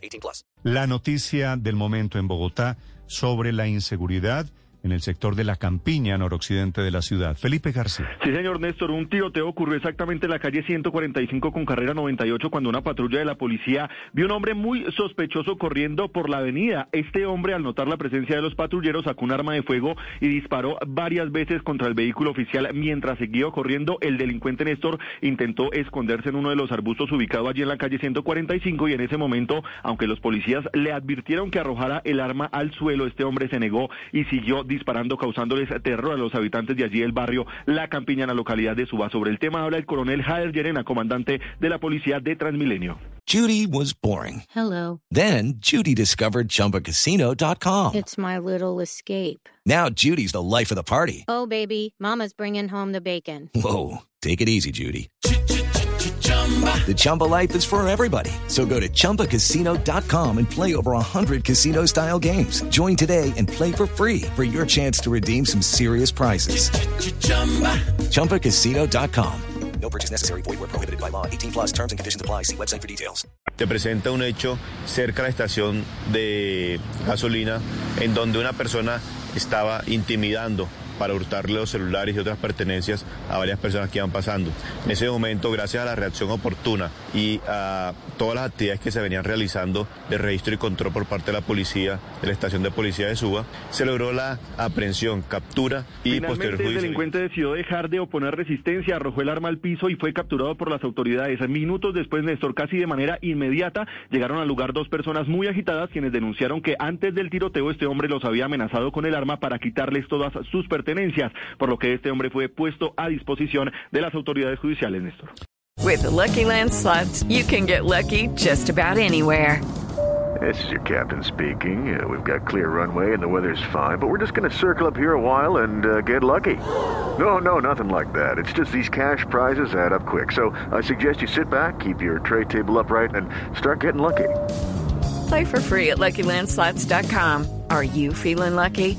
18+. La noticia del momento en Bogotá sobre la inseguridad en el sector de la campiña noroccidente de la ciudad. Felipe García. Sí, señor Néstor, un tiroteo ocurrió exactamente en la calle 145 con carrera 98 cuando una patrulla de la policía vio un hombre muy sospechoso corriendo por la avenida. Este hombre, al notar la presencia de los patrulleros, sacó un arma de fuego y disparó varias veces contra el vehículo oficial. Mientras seguía corriendo, el delincuente Néstor intentó esconderse en uno de los arbustos ubicado allí en la calle 145 y en ese momento, aunque los policías le advirtieron que arrojara el arma al suelo, este hombre se negó y siguió disparando, causándoles terror a los habitantes de allí del barrio La Campiña, en la localidad de Suba. Sobre el tema habla el coronel Javier Yerena, comandante de la policía de Transmilenio. Judy was boring. Hello. Then Judy discovered ChumbaCasino.com. It's my little escape. Now Judy's the life of the party. Oh, baby, mama's bringing home the bacon. Whoa, take it easy, Judy. The Chumba life is for everybody. So go to ChumbaCasino.com and play over 100 casino-style games. Join today and play for free for your chance to redeem some serious prizes. Ch-ch-chumba. ChumbaCasino.com. No purchase necessary. Void where prohibited by law. 18+. Terms and conditions apply. See website for details. Se presenta un hecho cerca de la estación de gasolina en donde una persona estaba intimidando para hurtarle los celulares y otras pertenencias a varias personas que iban pasando. En ese momento, gracias a la reacción oportuna y a todas las actividades que se venían realizando de registro y control por parte de la policía, de la estación de policía de Suba, se logró la aprehensión, captura y posterior juicio. El delincuente decidió dejar de oponer resistencia, arrojó el arma al piso y fue capturado por las autoridades. Minutos después, Néstor, casi de manera inmediata, llegaron al lugar dos personas muy agitadas, quienes denunciaron que antes del tiroteo este hombre los había amenazado con el arma para quitarles todas sus pertenencias, por lo que este hombre fue puesto a disposición de las autoridades judiciales, Néstor. With the Lucky Land Slots, you can get lucky just about anywhere. This is your captain speaking. We've got clear runway and the weather's fine, but we're just going to circle up here a while and get lucky. No, nothing like that. It's just these cash prizes add up quick. So I suggest you sit back, keep your tray table upright, and start getting lucky. Play for free at luckylandslots.com. Are you feeling lucky?